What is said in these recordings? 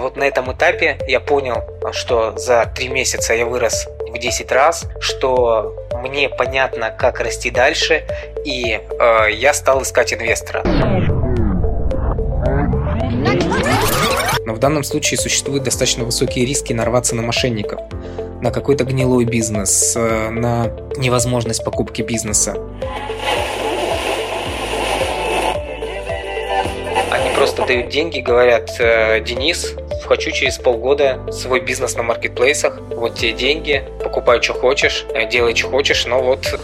вот на этом этапе я понял, что за 3 месяца я вырос в 10 раз, что мне понятно, как расти дальше, и я стал искать инвестора. Но в данном случае существуют достаточно высокие риски нарваться на мошенников, на какой-то гнилой бизнес, на невозможность покупки бизнеса. Они просто дают деньги, говорят: «Денис, хочу через полгода свой бизнес на маркетплейсах, вот тебе деньги, покупай, что хочешь, делай, что хочешь, но вот...»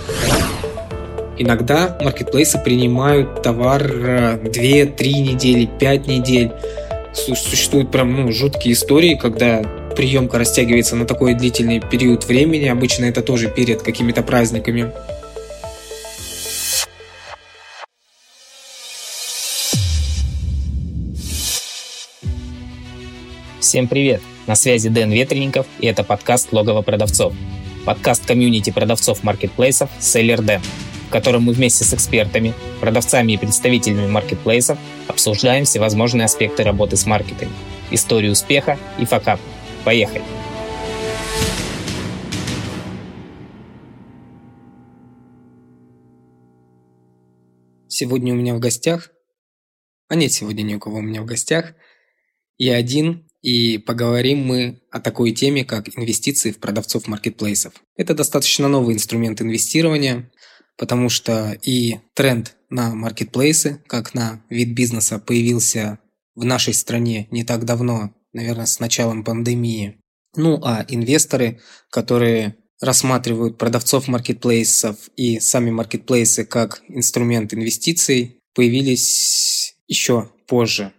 Иногда маркетплейсы принимают товар 2-3 недели, 5 недель. Существуют прям жуткие истории, когда приемка растягивается на такой длительный период времени, обычно это тоже перед какими-то праздниками. Всем привет! На связи Дэн Ветренников, и это подкаст «Логово продавцов». Подкаст комьюнити продавцов маркетплейсов SellerDen, в котором мы вместе с экспертами, продавцами и представителями маркетплейсов обсуждаем всевозможные аспекты работы с маркетами, историю успеха и факапы. Поехали! Сегодня у меня в гостях... А нет, сегодня ни у кого у меня в гостях. Я один... И поговорим мы о такой теме, как инвестиции в продавцов маркетплейсов. Это достаточно новый инструмент инвестирования, потому что и тренд на маркетплейсы, как на вид бизнеса, появился в нашей стране не так давно, наверное, с началом пандемии. Ну а инвесторы, которые рассматривают продавцов маркетплейсов и сами маркетплейсы как инструмент инвестиций, появились еще позже.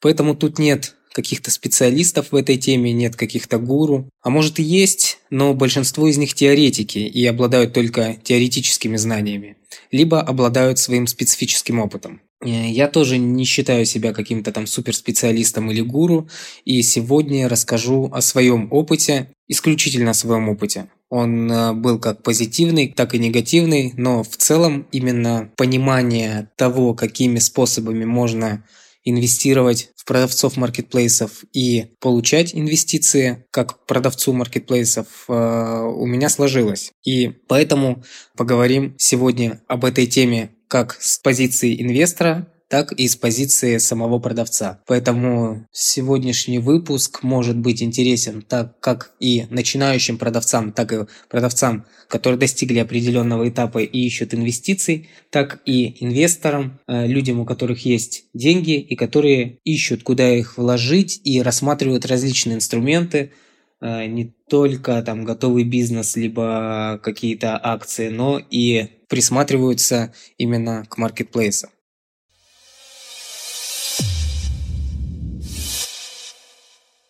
Поэтому тут нет каких-то специалистов в этой теме, нет каких-то гуру. А может и есть, но большинство из них теоретики и обладают только теоретическими знаниями, либо обладают своим специфическим опытом. Я тоже не считаю себя каким-то там суперспециалистом или гуру, и сегодня я расскажу о своем опыте, исключительно о своем опыте. Он был как позитивный, так и негативный, но в целом именно понимание того, какими способами можно инвестировать в продавцов маркетплейсов и получать инвестиции как продавцу маркетплейсов у меня сложилось. И поэтому поговорим сегодня об этой теме как с позиции инвестора, так и с позиции самого продавца. Поэтому сегодняшний выпуск может быть интересен так как и начинающим продавцам, так и продавцам, которые достигли определенного этапа и ищут инвестиций, так и инвесторам, людям, у которых есть деньги и которые ищут, куда их вложить, и рассматривают различные инструменты, не только там готовый бизнес, либо какие-то акции, но и присматриваются именно к маркетплейсам.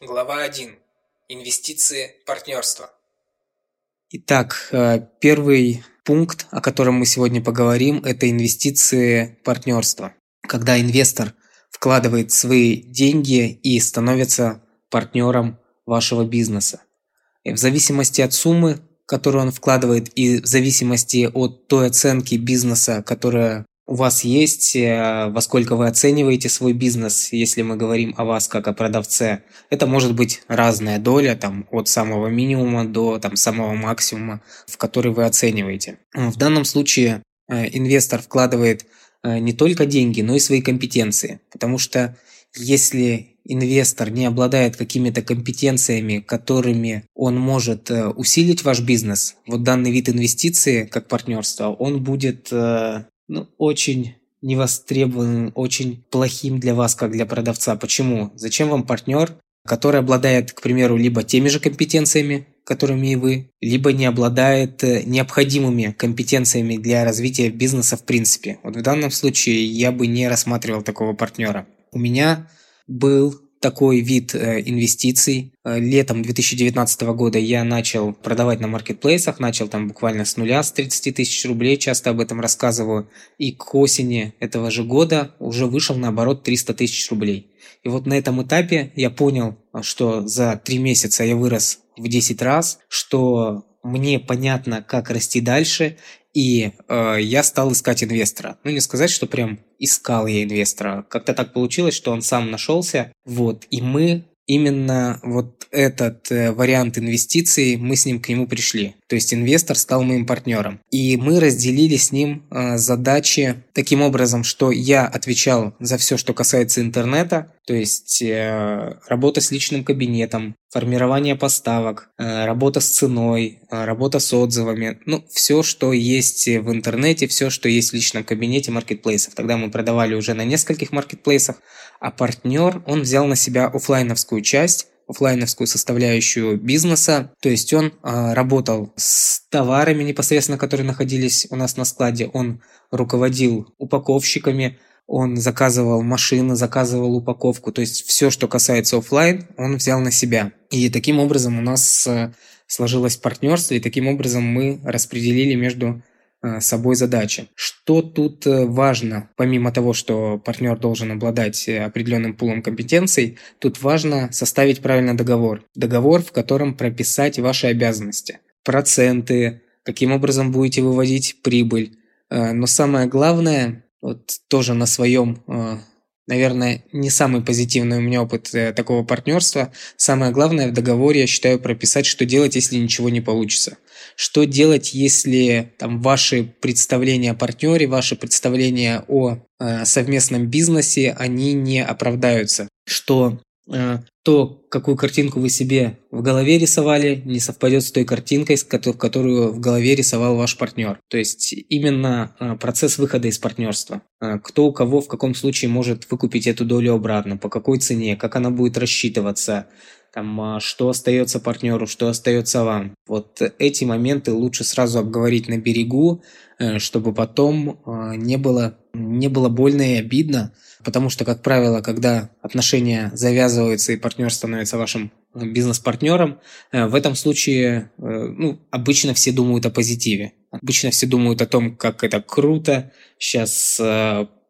Глава 1. Инвестиции, партнерство. Итак, первый пункт, о котором мы сегодня поговорим, это инвестиции, партнерство. Когда инвестор вкладывает свои деньги и становится партнером вашего бизнеса. И в зависимости от суммы, которую он вкладывает, и в зависимости от той оценки бизнеса, которая у вас есть, во сколько вы оцениваете свой бизнес, если мы говорим о вас как о продавце, это может быть разная доля, там, от самого минимума до там, самого максимума, в который вы оцениваете. В данном случае инвестор вкладывает не только деньги, но и свои компетенции, потому что если инвестор не обладает какими-то компетенциями, которыми он может усилить ваш бизнес, вот данный вид инвестиции как партнерство, он будет... очень невостребованным, очень плохим для вас, как для продавца. Почему? Зачем вам партнер, который обладает, к примеру, либо теми же компетенциями, которыми и вы, либо не обладает необходимыми компетенциями для развития бизнеса в принципе? Вот в данном случае я бы не рассматривал такого партнера. У меня был такой вид инвестиций. Летом 2019 года я начал продавать на маркетплейсах, начал там буквально с нуля, с 30 тысяч рублей, часто об этом рассказываю, и к осени этого же года уже вышел на оборот 300 тысяч рублей. И вот на этом этапе я понял, что за 3 месяца я вырос в 10 раз, что мне понятно, как расти дальше, и я стал искать инвестора. Не сказать, что прям искал я инвестора. Как-то так получилось, что он сам нашелся. Вот, и мы именно вот этот вариант инвестиций, мы с ним к нему пришли. То есть инвестор стал моим партнером. И мы разделили с ним задачи таким образом, что я отвечал за все, что касается интернета, то есть работа с личным кабинетом, формирование поставок, работа с ценой, работа с отзывами, ну, все, что есть в интернете, все, что есть в личном кабинете маркетплейсов. Тогда мы продавали уже на нескольких маркетплейсах, а партнер, он взял на себя офлайновскую часть, офлайновскую составляющую бизнеса, то есть он работал с товарами непосредственно, которые находились у нас на складе, он руководил упаковщиками, он заказывал машины, заказывал упаковку, то есть все, что касается офлайн, он взял на себя. И таким образом у нас сложилось партнерство, и таким образом мы распределили между собой задачи. Что тут важно, помимо того, что партнер должен обладать определенным пулом компетенций, тут важно составить правильно договор. Договор, в котором прописать ваши обязанности, проценты, каким образом будете выводить прибыль. Но самое главное, вот тоже на своем, наверное, не самый позитивный у меня опыт такого партнерства, самое главное в договоре, я считаю, прописать, что делать, если ничего не получится. Что делать, если там, ваши представления о партнере, ваши представления о совместном бизнесе, они не оправдаются? Что то, какую картинку вы себе в голове рисовали, не совпадет с той картинкой, которую в голове рисовал ваш партнер. То есть именно процесс выхода из партнерства. Кто у кого в каком случае может выкупить эту долю обратно, по какой цене, как она будет рассчитываться, там, что остается партнеру, что остается вам. Вот эти моменты лучше сразу обговорить на берегу, чтобы потом не было больно и обидно, потому что, как правило, когда отношения завязываются и партнер становится вашим бизнес-партнером, в этом случае обычно все думают о позитиве. Обычно все думают о том, как это круто, сейчас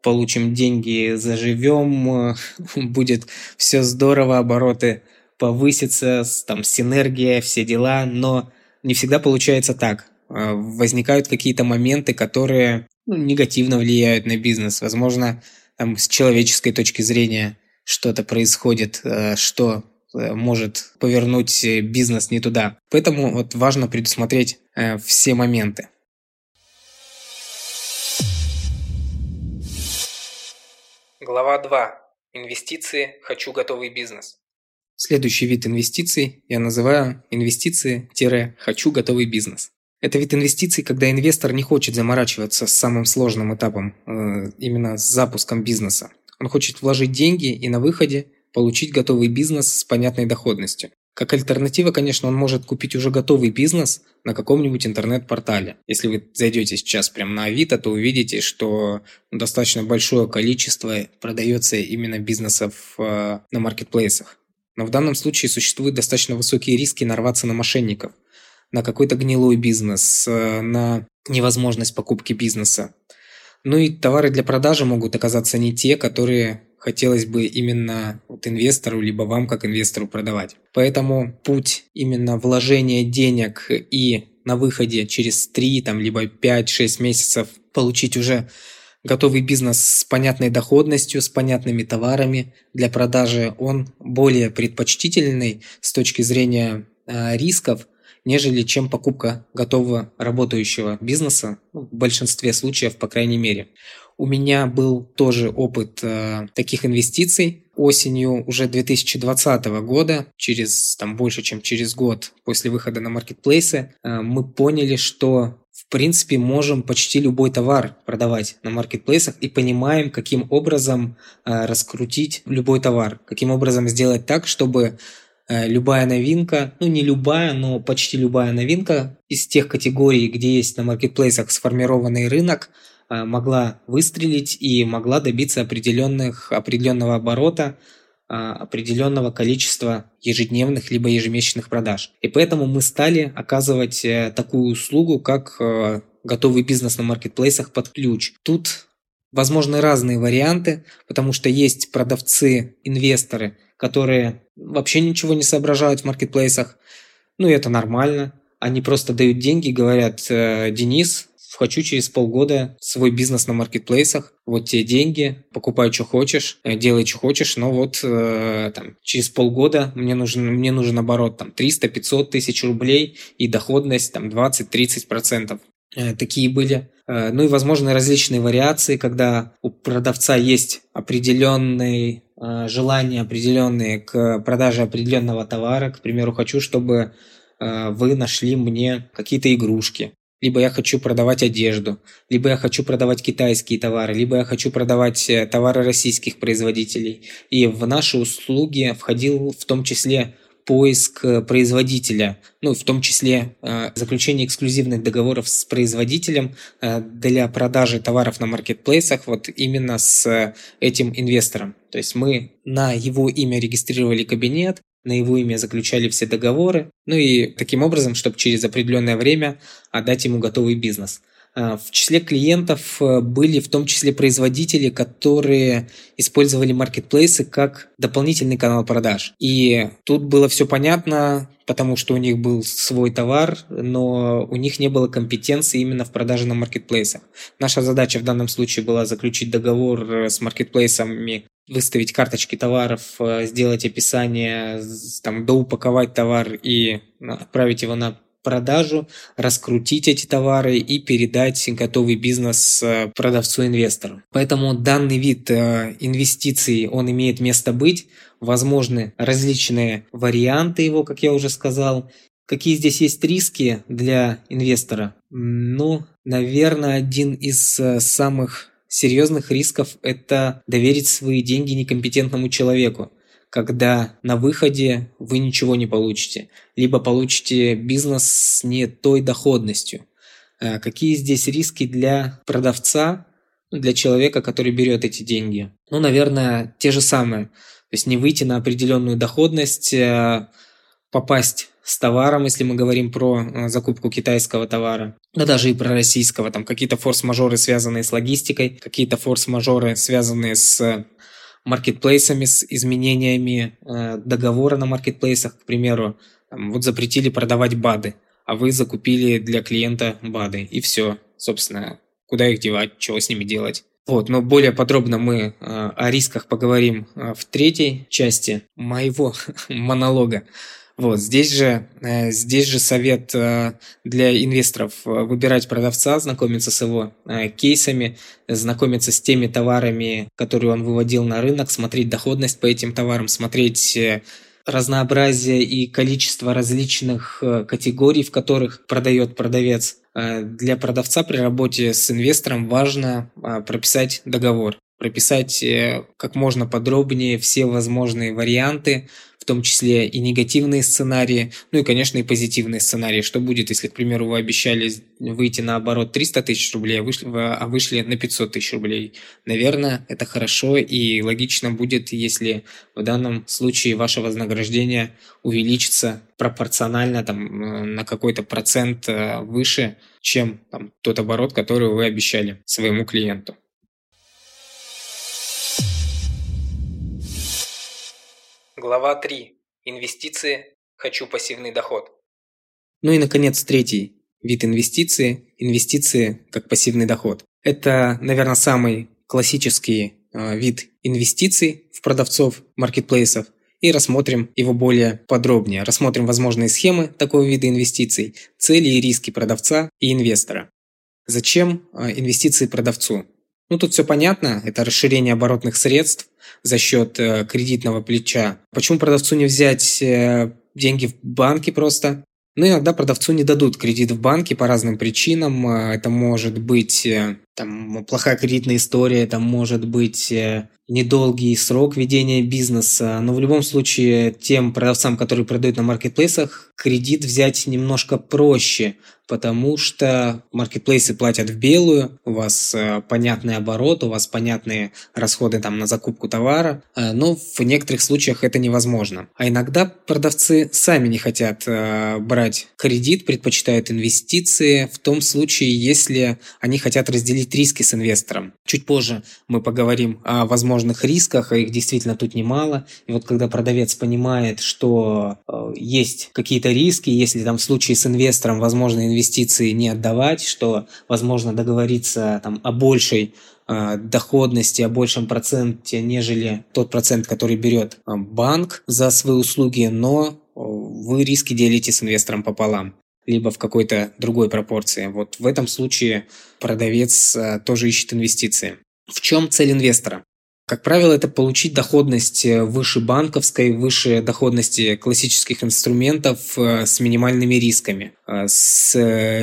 получим деньги, заживем, будет все здорово, обороты повысятся, там синергия, все дела, но не всегда получается так. Возникают какие-то моменты, которые негативно влияют на бизнес. Возможно, там, с человеческой точки зрения что-то происходит, что может повернуть бизнес не туда. Поэтому вот важно предусмотреть все моменты. Глава 2. Инвестиции. Хочу готовый бизнес. Следующий вид инвестиций я называю инвестиции-хочу готовый бизнес. Это вид инвестиций, когда инвестор не хочет заморачиваться с самым сложным этапом, именно с запуском бизнеса. Он хочет вложить деньги и на выходе получить готовый бизнес с понятной доходностью. Как альтернатива, конечно, он может купить уже готовый бизнес на каком-нибудь интернет-портале. Если вы зайдете сейчас прямо на Авито, то увидите, что достаточно большое количество продается именно бизнесов на маркетплейсах. Но в данном случае существуют достаточно высокие риски нарваться на мошенников, на какой-то гнилой бизнес, на невозможность покупки бизнеса. Ну и товары для продажи могут оказаться не те, которые хотелось бы именно инвестору, либо вам как инвестору продавать. Поэтому путь именно вложения денег и на выходе через 3, либо 5-6 месяцев получить уже готовый бизнес с понятной доходностью, с понятными товарами для продажи, он более предпочтительный с точки зрения рисков, нежели чем покупка готового работающего бизнеса, в большинстве случаев, по крайней мере. У меня был тоже опыт таких инвестиций. Осенью уже 2020 года, через больше, чем через год после выхода на маркетплейсы, мы поняли, что в принципе можем почти любой товар продавать на маркетплейсах и понимаем, каким образом раскрутить любой товар, каким образом сделать так, чтобы любая новинка, не любая, но почти любая новинка из тех категорий, где есть на маркетплейсах сформированный рынок, могла выстрелить и могла добиться определенного оборота, определенного количества ежедневных либо ежемесячных продаж. И поэтому мы стали оказывать такую услугу, как готовый бизнес на маркетплейсах под ключ. Тут возможны разные варианты, потому что есть продавцы-инвесторы, которые вообще ничего не соображают в маркетплейсах. Это нормально. Они просто дают деньги и говорят: «Денис, хочу через полгода свой бизнес на маркетплейсах, вот те деньги, покупай, что хочешь, делай, что хочешь, но вот там, через полгода мне нужен оборот там 300-500 тысяч рублей и доходность там 20-30%. Такие были. Ну и, возможно, различные вариации, когда у продавца есть определенные желания, определенные к продаже определенного товара. К примеру, хочу, чтобы вы нашли мне какие-то игрушки. Либо я хочу продавать одежду, либо я хочу продавать китайские товары, либо я хочу продавать товары российских производителей. И в наши услуги входил в том числе поиск производителя, ну, в том числе заключение эксклюзивных договоров с производителем для продажи товаров на маркетплейсах вот именно с этим инвестором. То есть мы на его имя регистрировали кабинет, на его имя заключали все договоры, ну и таким образом, чтобы через определенное время отдать ему готовый бизнес. В числе клиентов были в том числе производители, которые использовали маркетплейсы как дополнительный канал продаж. И тут было все понятно, потому что у них был свой товар, но у них не было компетенции именно в продаже на маркетплейсах. Наша задача в данном случае была заключить договор с маркетплейсами, выставить карточки товаров, сделать описание, там, доупаковать товар и отправить его на продажу, раскрутить эти товары и передать готовый бизнес продавцу-инвестору. Поэтому данный вид инвестиций, он имеет место быть. Возможны различные варианты его, как я уже сказал. Какие здесь есть риски для инвестора? Ну, наверное, один из самых серьезных рисков – это доверить свои деньги некомпетентному человеку, когда на выходе вы ничего не получите, либо получите бизнес с не той доходностью. Какие здесь риски для продавца, для человека, который берет эти деньги? Ну, наверное, те же самые. То есть не выйти на определенную доходность, попасть с товаром, если мы говорим про закупку китайского товара, да даже и про российского, там какие-то форс-мажоры, связанные с логистикой, какие-то форс-мажоры, связанные с маркетплейсами, с изменениями договора на маркетплейсах. К примеру, вот запретили продавать БАДы, а вы закупили для клиента БАДы. И все, собственно, куда их девать, чего с ними делать. Вот, но более подробно мы о рисках поговорим в третьей части моего монолога. Вот, здесь же совет для инвесторов – выбирать продавца, знакомиться с его кейсами, знакомиться с теми товарами, которые он выводил на рынок, смотреть доходность по этим товарам, смотреть разнообразие и количество различных категорий, в которых продает продавец. Для продавца при работе с инвестором важно прописать договор, прописать как можно подробнее все возможные варианты, в том числе и негативные сценарии, ну и, конечно, и позитивные сценарии. Что будет, если, к примеру, вы обещали выйти на оборот 300 тысяч рублей, а вышли на 500 тысяч рублей? Наверное, это хорошо и логично будет, если в данном случае ваше вознаграждение увеличится пропорционально там, на какой-то процент выше, чем там, тот оборот, который вы обещали своему клиенту. Глава 3. Инвестиции. Хочу пассивный доход. Ну и, наконец, третий вид инвестиций. Инвестиции как пассивный доход. Это, наверное, самый классический вид инвестиций в продавцов маркетплейсов. И рассмотрим его более подробнее. Рассмотрим возможные схемы такого вида инвестиций, цели и риски продавца и инвестора. Зачем инвестиции продавцу? Ну, тут все понятно, это расширение оборотных средств за счет кредитного плеча. Почему продавцу не взять деньги в банке просто? Ну, иногда продавцу не дадут кредит в банке по разным причинам. Это может быть там, плохая кредитная история, это может быть недолгий срок ведения бизнеса. Но в любом случае тем продавцам, которые продают на маркетплейсах, кредит взять немножко проще, потому что маркетплейсы платят в белую, у вас понятный оборот, у вас понятные расходы там, на закупку товара, но в некоторых случаях это невозможно. А иногда продавцы сами не хотят брать кредит, предпочитают инвестиции в том случае, если они хотят разделить риски с инвестором. Чуть позже мы поговорим о возможных рисках, а их действительно тут немало. И вот когда продавец понимает, что есть какие-то риски, если там в случае с инвестором возможно инвестиции, инвестиции не отдавать, что возможно договориться там, о большей доходности, о большем проценте, нежели тот процент, который берет банк за свои услуги, но вы риски делите с инвестором пополам, либо в какой-то другой пропорции. Вот в этом случае продавец тоже ищет инвестиции. В чем цель инвестора? Как правило, это получить доходность выше банковской, выше доходности классических инструментов с минимальными рисками, с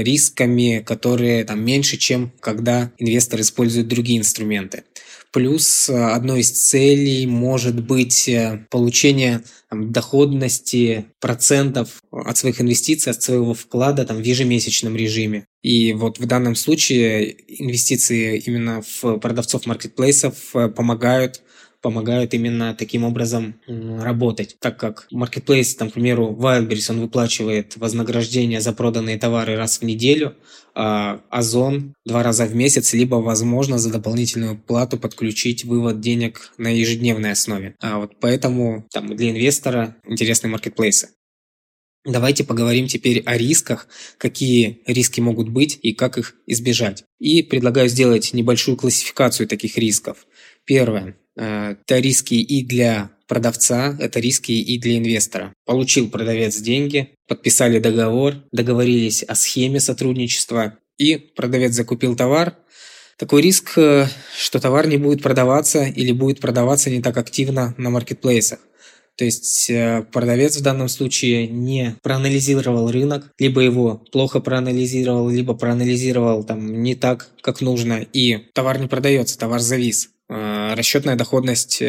рисками, которые там, меньше, чем когда инвестор использует другие инструменты. Плюс одной из целей может быть получение там, доходности процентов от своих инвестиций, от своего вклада там, в ежемесячном режиме. И вот в данном случае инвестиции именно в продавцов маркетплейсов помогают именно таким образом работать. Так как маркетплейс, там, к примеру, Wildberries, он выплачивает вознаграждение за проданные товары раз в неделю, а Ozon 2 раза в месяц, либо, возможно, за дополнительную плату подключить вывод денег на ежедневной основе. А вот поэтому там, для инвестора интересны маркетплейсы. Давайте поговорим теперь о рисках, какие риски могут быть и как их избежать. И предлагаю сделать небольшую классификацию таких рисков. Первое. Это риски и для продавца, это риски и для инвестора. Получил продавец деньги, подписали договор, договорились о схеме сотрудничества, и продавец закупил товар. Такой риск, что товар не будет продаваться или будет продаваться не так активно на маркетплейсах. То есть продавец в данном случае не проанализировал рынок, либо его плохо проанализировал, либо проанализировал там, не так, как нужно, и товар не продается, товар завис. Расчетная доходность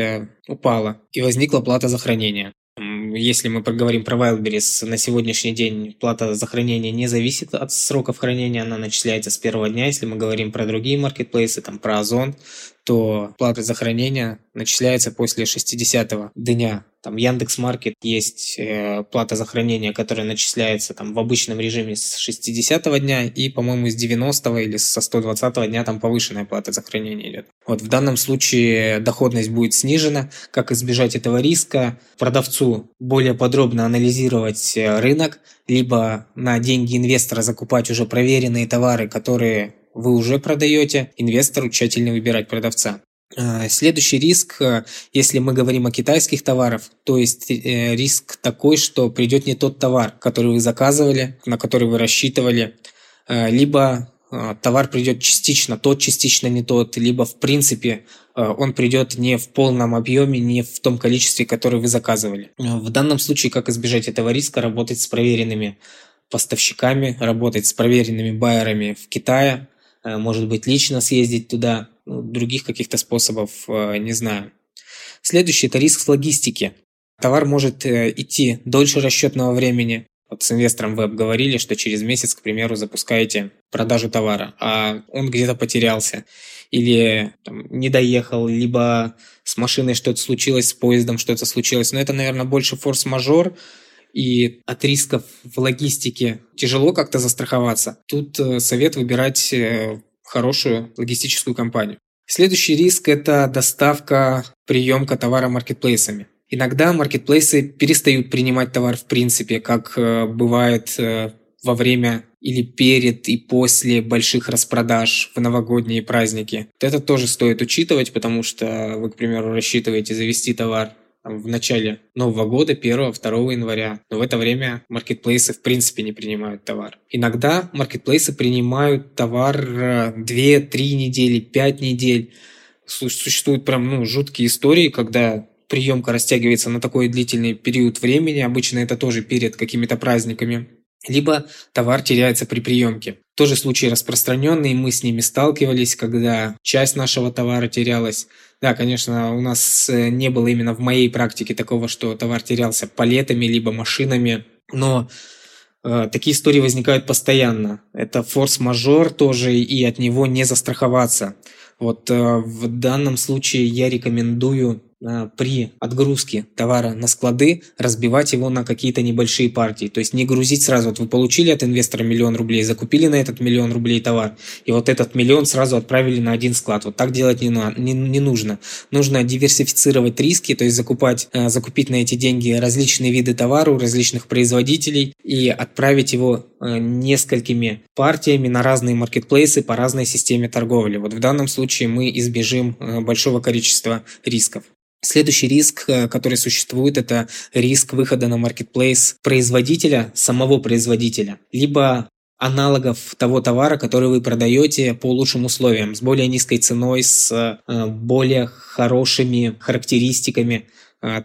упала и возникла плата за хранение. Если мы поговорим про Wildberries, на сегодняшний день плата за хранение не зависит от сроков хранения, она начисляется с первого дня. Если мы говорим про другие маркетплейсы, там, про Ozon, то плата за хранение начисляется после 60-го дня. Там Яндекс.Маркет есть плата за хранение, которая начисляется там, в обычном режиме с 60-го дня, и, по-моему, с 90-го или со 120-го дня там повышенная плата за хранение идет. Вот в данном случае доходность будет снижена. Как избежать этого риска? Продавцу более подробно анализировать рынок, либо на деньги инвестора закупать уже проверенные товары, которые вы уже продаете, инвестору тщательно выбирать продавца. Следующий риск, если мы говорим о китайских товарах, то есть риск такой, что придет не тот товар, который вы заказывали, на который вы рассчитывали, либо товар придет частично тот, частично не тот, либо в принципе он придет не в полном объеме, не в том количестве, которое вы заказывали. В данном случае, как избежать этого риска, работать с проверенными поставщиками, работать с проверенными байерами в Китае, может быть, лично съездить туда, других каких-то способов не знаю. Следующий – это риск логистики. Товар может идти дольше расчетного времени. Вот с инвестором вы обговорили, что через месяц, к примеру, запускаете продажу товара, а он где-то потерялся или там, не доехал, либо с машиной что-то случилось, с поездом что-то случилось. Но это, наверное, больше форс-мажор, и от рисков в логистике тяжело как-то застраховаться. Тут совет выбирать хорошую логистическую компанию. Следующий риск – это доставка, приемка товара маркетплейсами. Иногда маркетплейсы перестают принимать товар в принципе, как бывает во время или перед и после больших распродаж в новогодние праздники. Это тоже стоит учитывать, потому что вы, к примеру, рассчитываете завести товар в начале Нового года, 1-2 января. Но в это время маркетплейсы в принципе не принимают товар. Иногда маркетплейсы принимают товар 2-3 недели, 5 недель. Существуют прям жуткие истории, когда приемка растягивается на такой длительный период времени. Обычно это тоже перед какими-то праздниками. Либо товар теряется при приемке. Тоже случаи распространенные, мы с ними сталкивались, когда часть нашего товара терялась. Да, конечно, у нас не было именно в моей практике такого, что товар терялся палетами либо машинами, но такие истории возникают постоянно. Это форс-мажор тоже, и от него не застраховаться. Вот в данном случае я рекомендую при отгрузке товара на склады разбивать его на какие-то небольшие партии. То есть не грузить сразу. Вот вы получили от инвестора 1 000 000 рублей, закупили на этот 1 000 000 рублей товар, и вот этот 1 000 000 сразу отправили на один склад. Вот так делать не нужно. Нужно диверсифицировать риски, то есть закупить на эти деньги различные виды товара у различных производителей и отправить его несколькими партиями на разные маркетплейсы по разной системе торговли. Вот в данном случае мы избежим большого количества рисков. Следующий риск, который существует, это риск выхода на маркетплейс производителя, самого производителя, либо аналогов того товара, который вы продаете по лучшим условиям, с более низкой ценой, с более хорошими характеристиками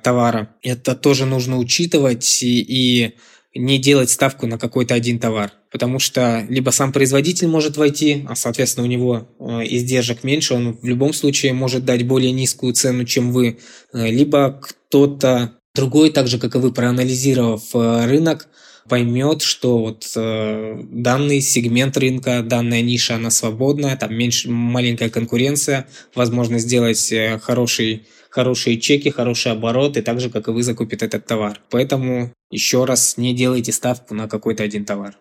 товара. Это тоже нужно учитывать и не делать ставку на какой-то один товар, потому что либо сам производитель может войти, а, соответственно, у него издержек меньше, он в любом случае может дать более низкую цену, чем вы, либо кто-то другой, так же, как и вы, проанализировав рынок, поймет, что вот данный сегмент рынка, данная ниша, она свободная, там меньше, маленькая конкуренция, возможно сделать хорошие чеки, хороший оборот, и так же, как и вы, закупит этот товар. Поэтому еще раз, не делайте ставку на какой-то один товар.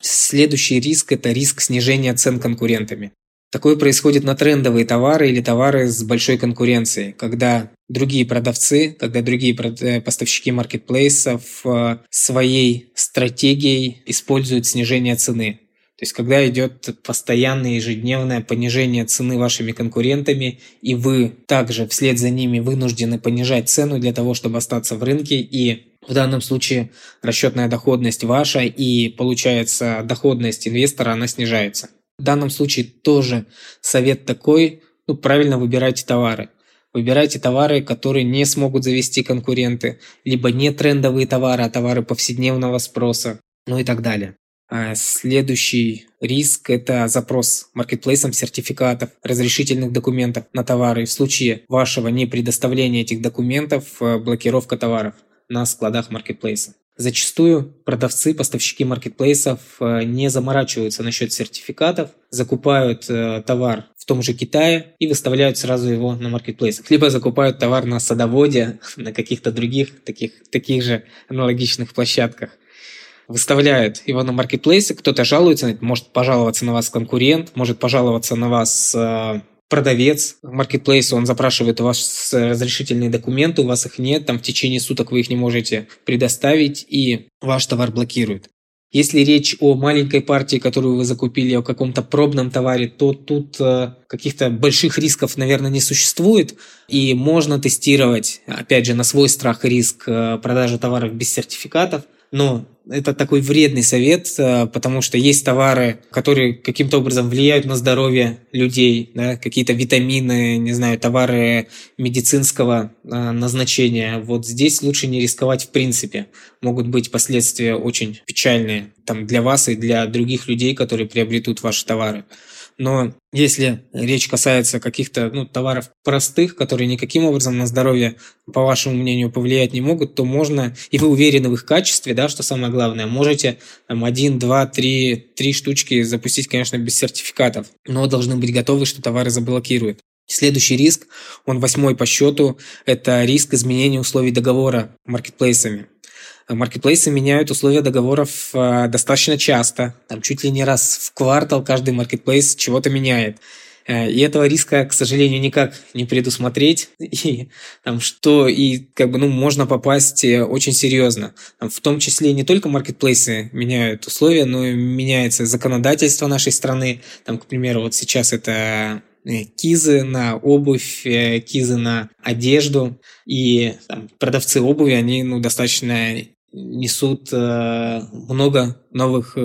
Следующий риск – это риск снижения цен конкурентами. Такое происходит на трендовые товары или товары с большой конкуренцией, когда другие продавцы, когда другие поставщики маркетплейсов своей стратегией используют снижение цены. То есть, когда идет постоянное ежедневное понижение цены вашими конкурентами, и вы также вслед за ними вынуждены понижать цену для того, чтобы остаться в рынке, и в данном случае расчетная доходность ваша и, получается, доходность инвестора, она снижается. В данном случае тоже совет такой, правильно выбирайте товары. Выбирайте товары, которые не смогут завести конкуренты, либо не трендовые товары, а товары повседневного спроса, и так далее. Следующий риск – это запрос маркетплейсом сертификатов, разрешительных документов на товары. В случае вашего непредоставления этих документов, блокировка товаров на складах маркетплейса. Зачастую продавцы, поставщики маркетплейсов не заморачиваются насчет сертификатов, закупают товар в том же Китае и выставляют сразу его на маркетплейсах. Либо закупают товар на садоводе, на каких-то других таких же аналогичных площадках. Выставляют его на маркетплейсы, кто-то жалуется, может пожаловаться на вас конкурент, может пожаловаться на вас продавец маркетплейса, он запрашивает у вас разрешительные документы, у вас их нет, там в течение суток вы их не можете предоставить, и ваш товар блокируют. Если речь о маленькой партии, которую вы закупили, о каком-то пробном товаре, то тут каких-то больших рисков, наверное, не существует. И можно тестировать, опять же, на свой страх и риск продажу товаров без сертификатов. Но это такой вредный совет, потому что есть товары, которые каким-то образом влияют на здоровье людей, да, какие-то витамины, не знаю, товары медицинского назначения. Вот здесь лучше не рисковать в принципе. Могут быть последствия очень печальные там, для вас и для других людей, которые приобретут ваши товары. Но если речь касается каких-то товаров простых, которые никаким образом на здоровье, по вашему мнению, повлиять не могут, то можно, и вы уверены в их качестве, да, что самое главное, можете 1, 2, 3 штучки запустить, конечно, без сертификатов, но должны быть готовы, что товары заблокируют. Следующий риск, он 8-й по счету, это риск изменения условий договора маркетплейсами. Маркетплейсы меняют условия договоров достаточно часто, там чуть ли не раз в квартал каждый маркетплейс чего-то меняет. И этого риска, к сожалению, никак не предусмотреть, можно попасть очень серьезно. В том числе не только маркетплейсы меняют условия, но и меняется законодательство нашей страны. К примеру, вот сейчас это кизы на обувь, кизы на одежду, и продавцы обуви, они достаточно несут много новых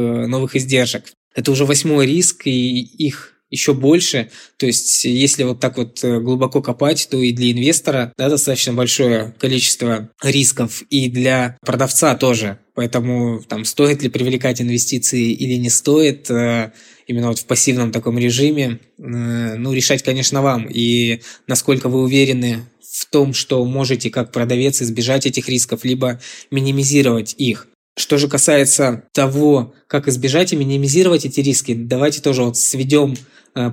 издержек. Это уже 8-й риск, и их еще больше, то есть если вот так вот глубоко копать, то и для инвестора достаточно большое количество рисков, и для продавца тоже. Поэтому стоит ли привлекать инвестиции или не стоит, именно вот в пассивном таком режиме, решать, конечно, вам. И насколько вы уверены в том, что можете как продавец избежать этих рисков, либо минимизировать их. Что же касается того, как избежать и минимизировать эти риски, давайте тоже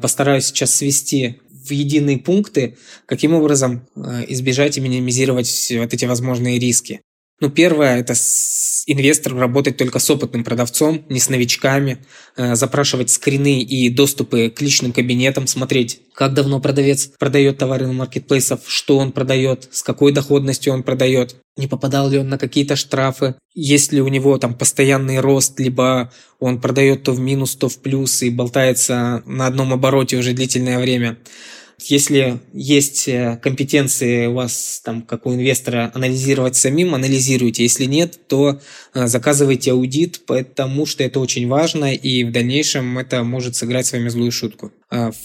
постараюсь сейчас свести в единые пункты, каким образом избежать и минимизировать вот эти возможные риски. Ну, первое – это инвестор работать только с опытным продавцом, не с новичками, запрашивать скрины и доступы к личным кабинетам, смотреть, как давно продавец продает товары на маркетплейсах, что он продает, с какой доходностью он продает, не попадал ли он на какие-то штрафы, есть ли у него там постоянный рост, либо он продает то в минус, то в плюс и болтается на одном обороте уже длительное время. Если есть компетенции у вас, там, как у инвестора, анализировать самим, анализируйте. Если нет, то заказывайте аудит, потому что это очень важно, и в дальнейшем это может сыграть с вами злую шутку.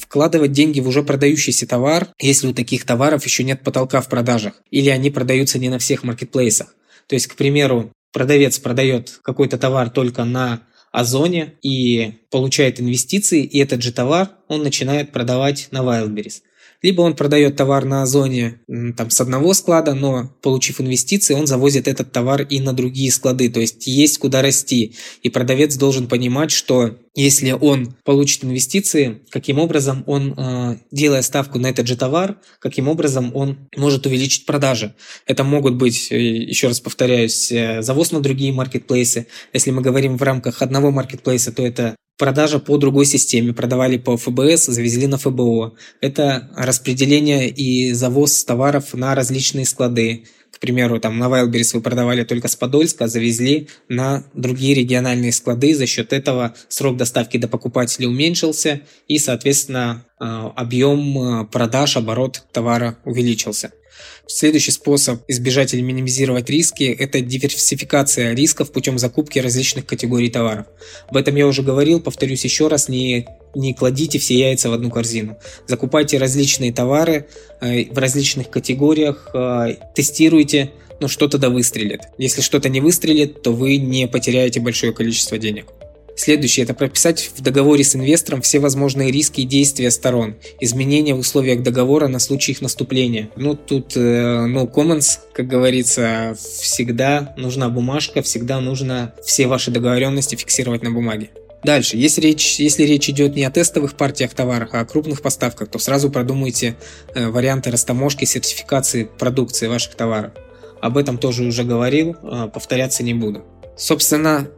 Вкладывать деньги в уже продающийся товар, если у таких товаров еще нет потолка в продажах, или они продаются не на всех маркетплейсах. То есть, к примеру, продавец продает какой-то товар только на Озоне и получает инвестиции, и этот же товар он начинает продавать на Wildberries. Либо он продает товар на Озоне там, с одного склада, но, получив инвестиции, он завозит этот товар и на другие склады. То есть куда расти. И продавец должен понимать, что если он получит инвестиции, каким образом он, делая ставку на этот же товар, каким образом он может увеличить продажи. Это могут быть, еще раз повторяюсь, завоз на другие маркетплейсы. Если мы говорим в рамках одного маркетплейса, то это продажа по другой системе. Продавали по ФБС, завезли на ФБО. Это распределение и завоз товаров на различные склады. К примеру, там, на Wildberries вы продавали только с Подольска, а завезли на другие региональные склады. За счет этого срок доставки до покупателя уменьшился и, соответственно, объем продаж, оборот товара увеличился. Следующий способ избежать или минимизировать риски – это диверсификация рисков путем закупки различных категорий товаров. Об этом я уже говорил, повторюсь еще раз, не кладите все яйца в одну корзину. Закупайте различные товары в различных категориях, тестируйте, но что-то да выстрелит. Если что-то не выстрелит, то вы не потеряете большое количество денег. Следующее – это прописать в договоре с инвестором все возможные риски и действия сторон, изменения в условиях договора на случай их наступления. Ну, тут no comments, как говорится, всегда нужна бумажка, всегда нужно все ваши договоренности фиксировать на бумаге. Дальше, если речь идет не о тестовых партиях товаров, а о крупных поставках, то сразу продумайте варианты растаможки, сертификации продукции ваших товаров. Об этом тоже уже говорил, повторяться не буду. Собственно,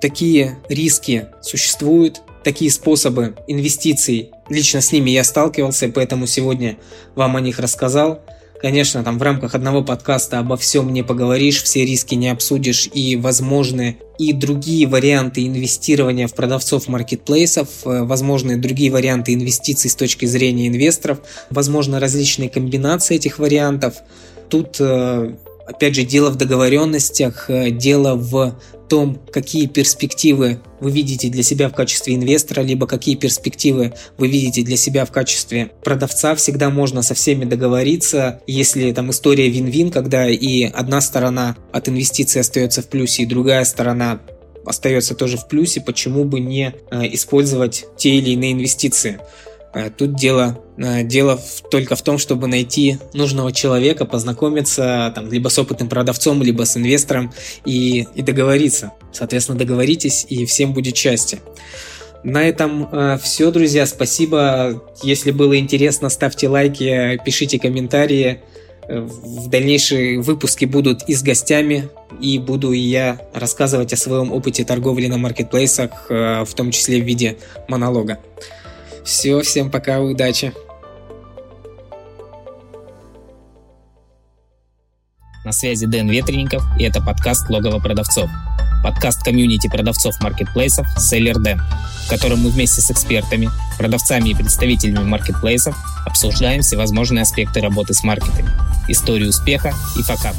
такие риски существуют, такие способы инвестиций, лично с ними я сталкивался, поэтому сегодня вам о них рассказал. Конечно, там в рамках одного подкаста обо всем не поговоришь, все риски не обсудишь и возможны и другие варианты инвестирования в продавцов маркетплейсов, возможны другие варианты инвестиций с точки зрения инвесторов, возможно различные комбинации этих вариантов. Тут опять же, дело в договоренностях, дело в том, какие перспективы вы видите для себя в качестве инвестора, либо какие перспективы вы видите для себя в качестве продавца. Всегда можно со всеми договориться. Если там история вин-вин, когда и одна сторона от инвестиций остается в плюсе, и другая сторона остается тоже в плюсе, почему бы не использовать те или иные инвестиции? Тут дело только в том, чтобы найти нужного человека, познакомиться там, либо с опытным продавцом, либо с инвестором и договориться. Соответственно, договоритесь, и всем будет счастье. На этом все, друзья. Спасибо. Если было интересно, ставьте лайки, пишите комментарии. В дальнейшие выпуски будут и с гостями, и буду я рассказывать о своем опыте торговли на маркетплейсах, в том числе в виде монолога. Все, всем пока, удачи. На связи Дэн Ветренников, и это подкаст «Логово продавцов». Подкаст комьюнити продавцов маркетплейсов SellerDen, в котором мы вместе с экспертами, продавцами и представителями маркетплейсов обсуждаем всевозможные аспекты работы с маркетами, историю успеха и факапы.